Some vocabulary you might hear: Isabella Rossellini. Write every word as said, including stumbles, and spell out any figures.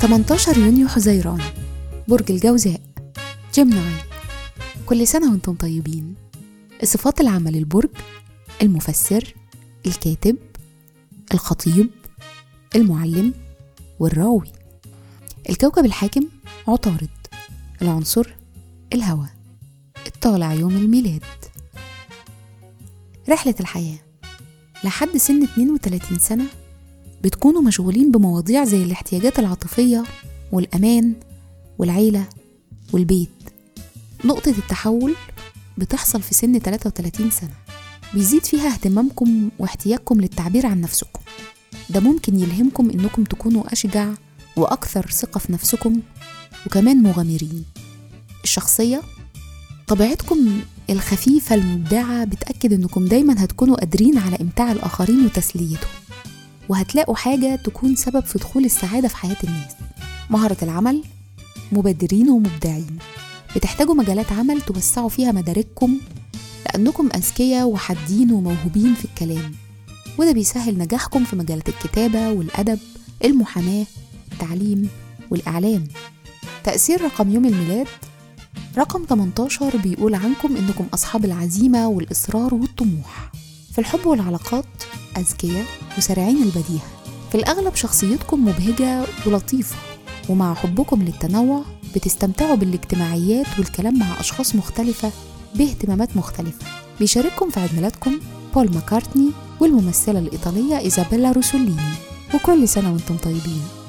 ثمانية عشر يونيو حزيران، برج الجوزاء، جيمناي. كل سنة وانتم طيبين. صفات العمل البرج: المفسر، الكاتب، الخطيب، المعلم، والراوي. الكوكب الحاكم عطارد. العنصر الهواء. الطالع يوم الميلاد. رحلة الحياة: لحد سن اثنين وثلاثين سنة بتكونوا مشغولين بمواضيع زي الاحتياجات العاطفية والأمان والعيلة والبيت. نقطة التحول بتحصل في سن ثلاثة وثلاثين سنة، بيزيد فيها اهتمامكم واحتياجكم للتعبير عن نفسكم. ده ممكن يلهمكم انكم تكونوا أشجع وأكثر ثقة في نفسكم وكمان مغامرين. الشخصية: طبيعتكم الخفيفة المبدعة بتأكد انكم دايما هتكونوا قادرين على امتاع الآخرين وتسليتهم، وهتلاقوا حاجة تكون سبب في دخول السعادة في حياة الناس. مهارة العمل: مبادرين ومبدعين. بتحتاجوا مجالات عمل توسعوا فيها مدارككم لأنكم أذكياء وحادين وموهوبين في الكلام، وده بيسهل نجاحكم في مجالات الكتابة والأدب، المحاماة، التعليم، والإعلام. تأثير رقم يوم الميلاد: رقم ثمانية عشر بيقول عنكم إنكم أصحاب العزيمة والإصرار والطموح. في الحب والعلاقات أذكياء وسريعين البديهة. في الأغلب شخصيتكم مبهجة ولطيفة، ومع حبكم للتنوع بتستمتعوا بالاجتماعيات والكلام مع أشخاص مختلفة باهتمامات مختلفة. بيشارككم في عيد ميلادكم بول ماكارتني والممثلة الإيطالية إيزابيلا روسوليني. وكل سنة وانتم طيبين.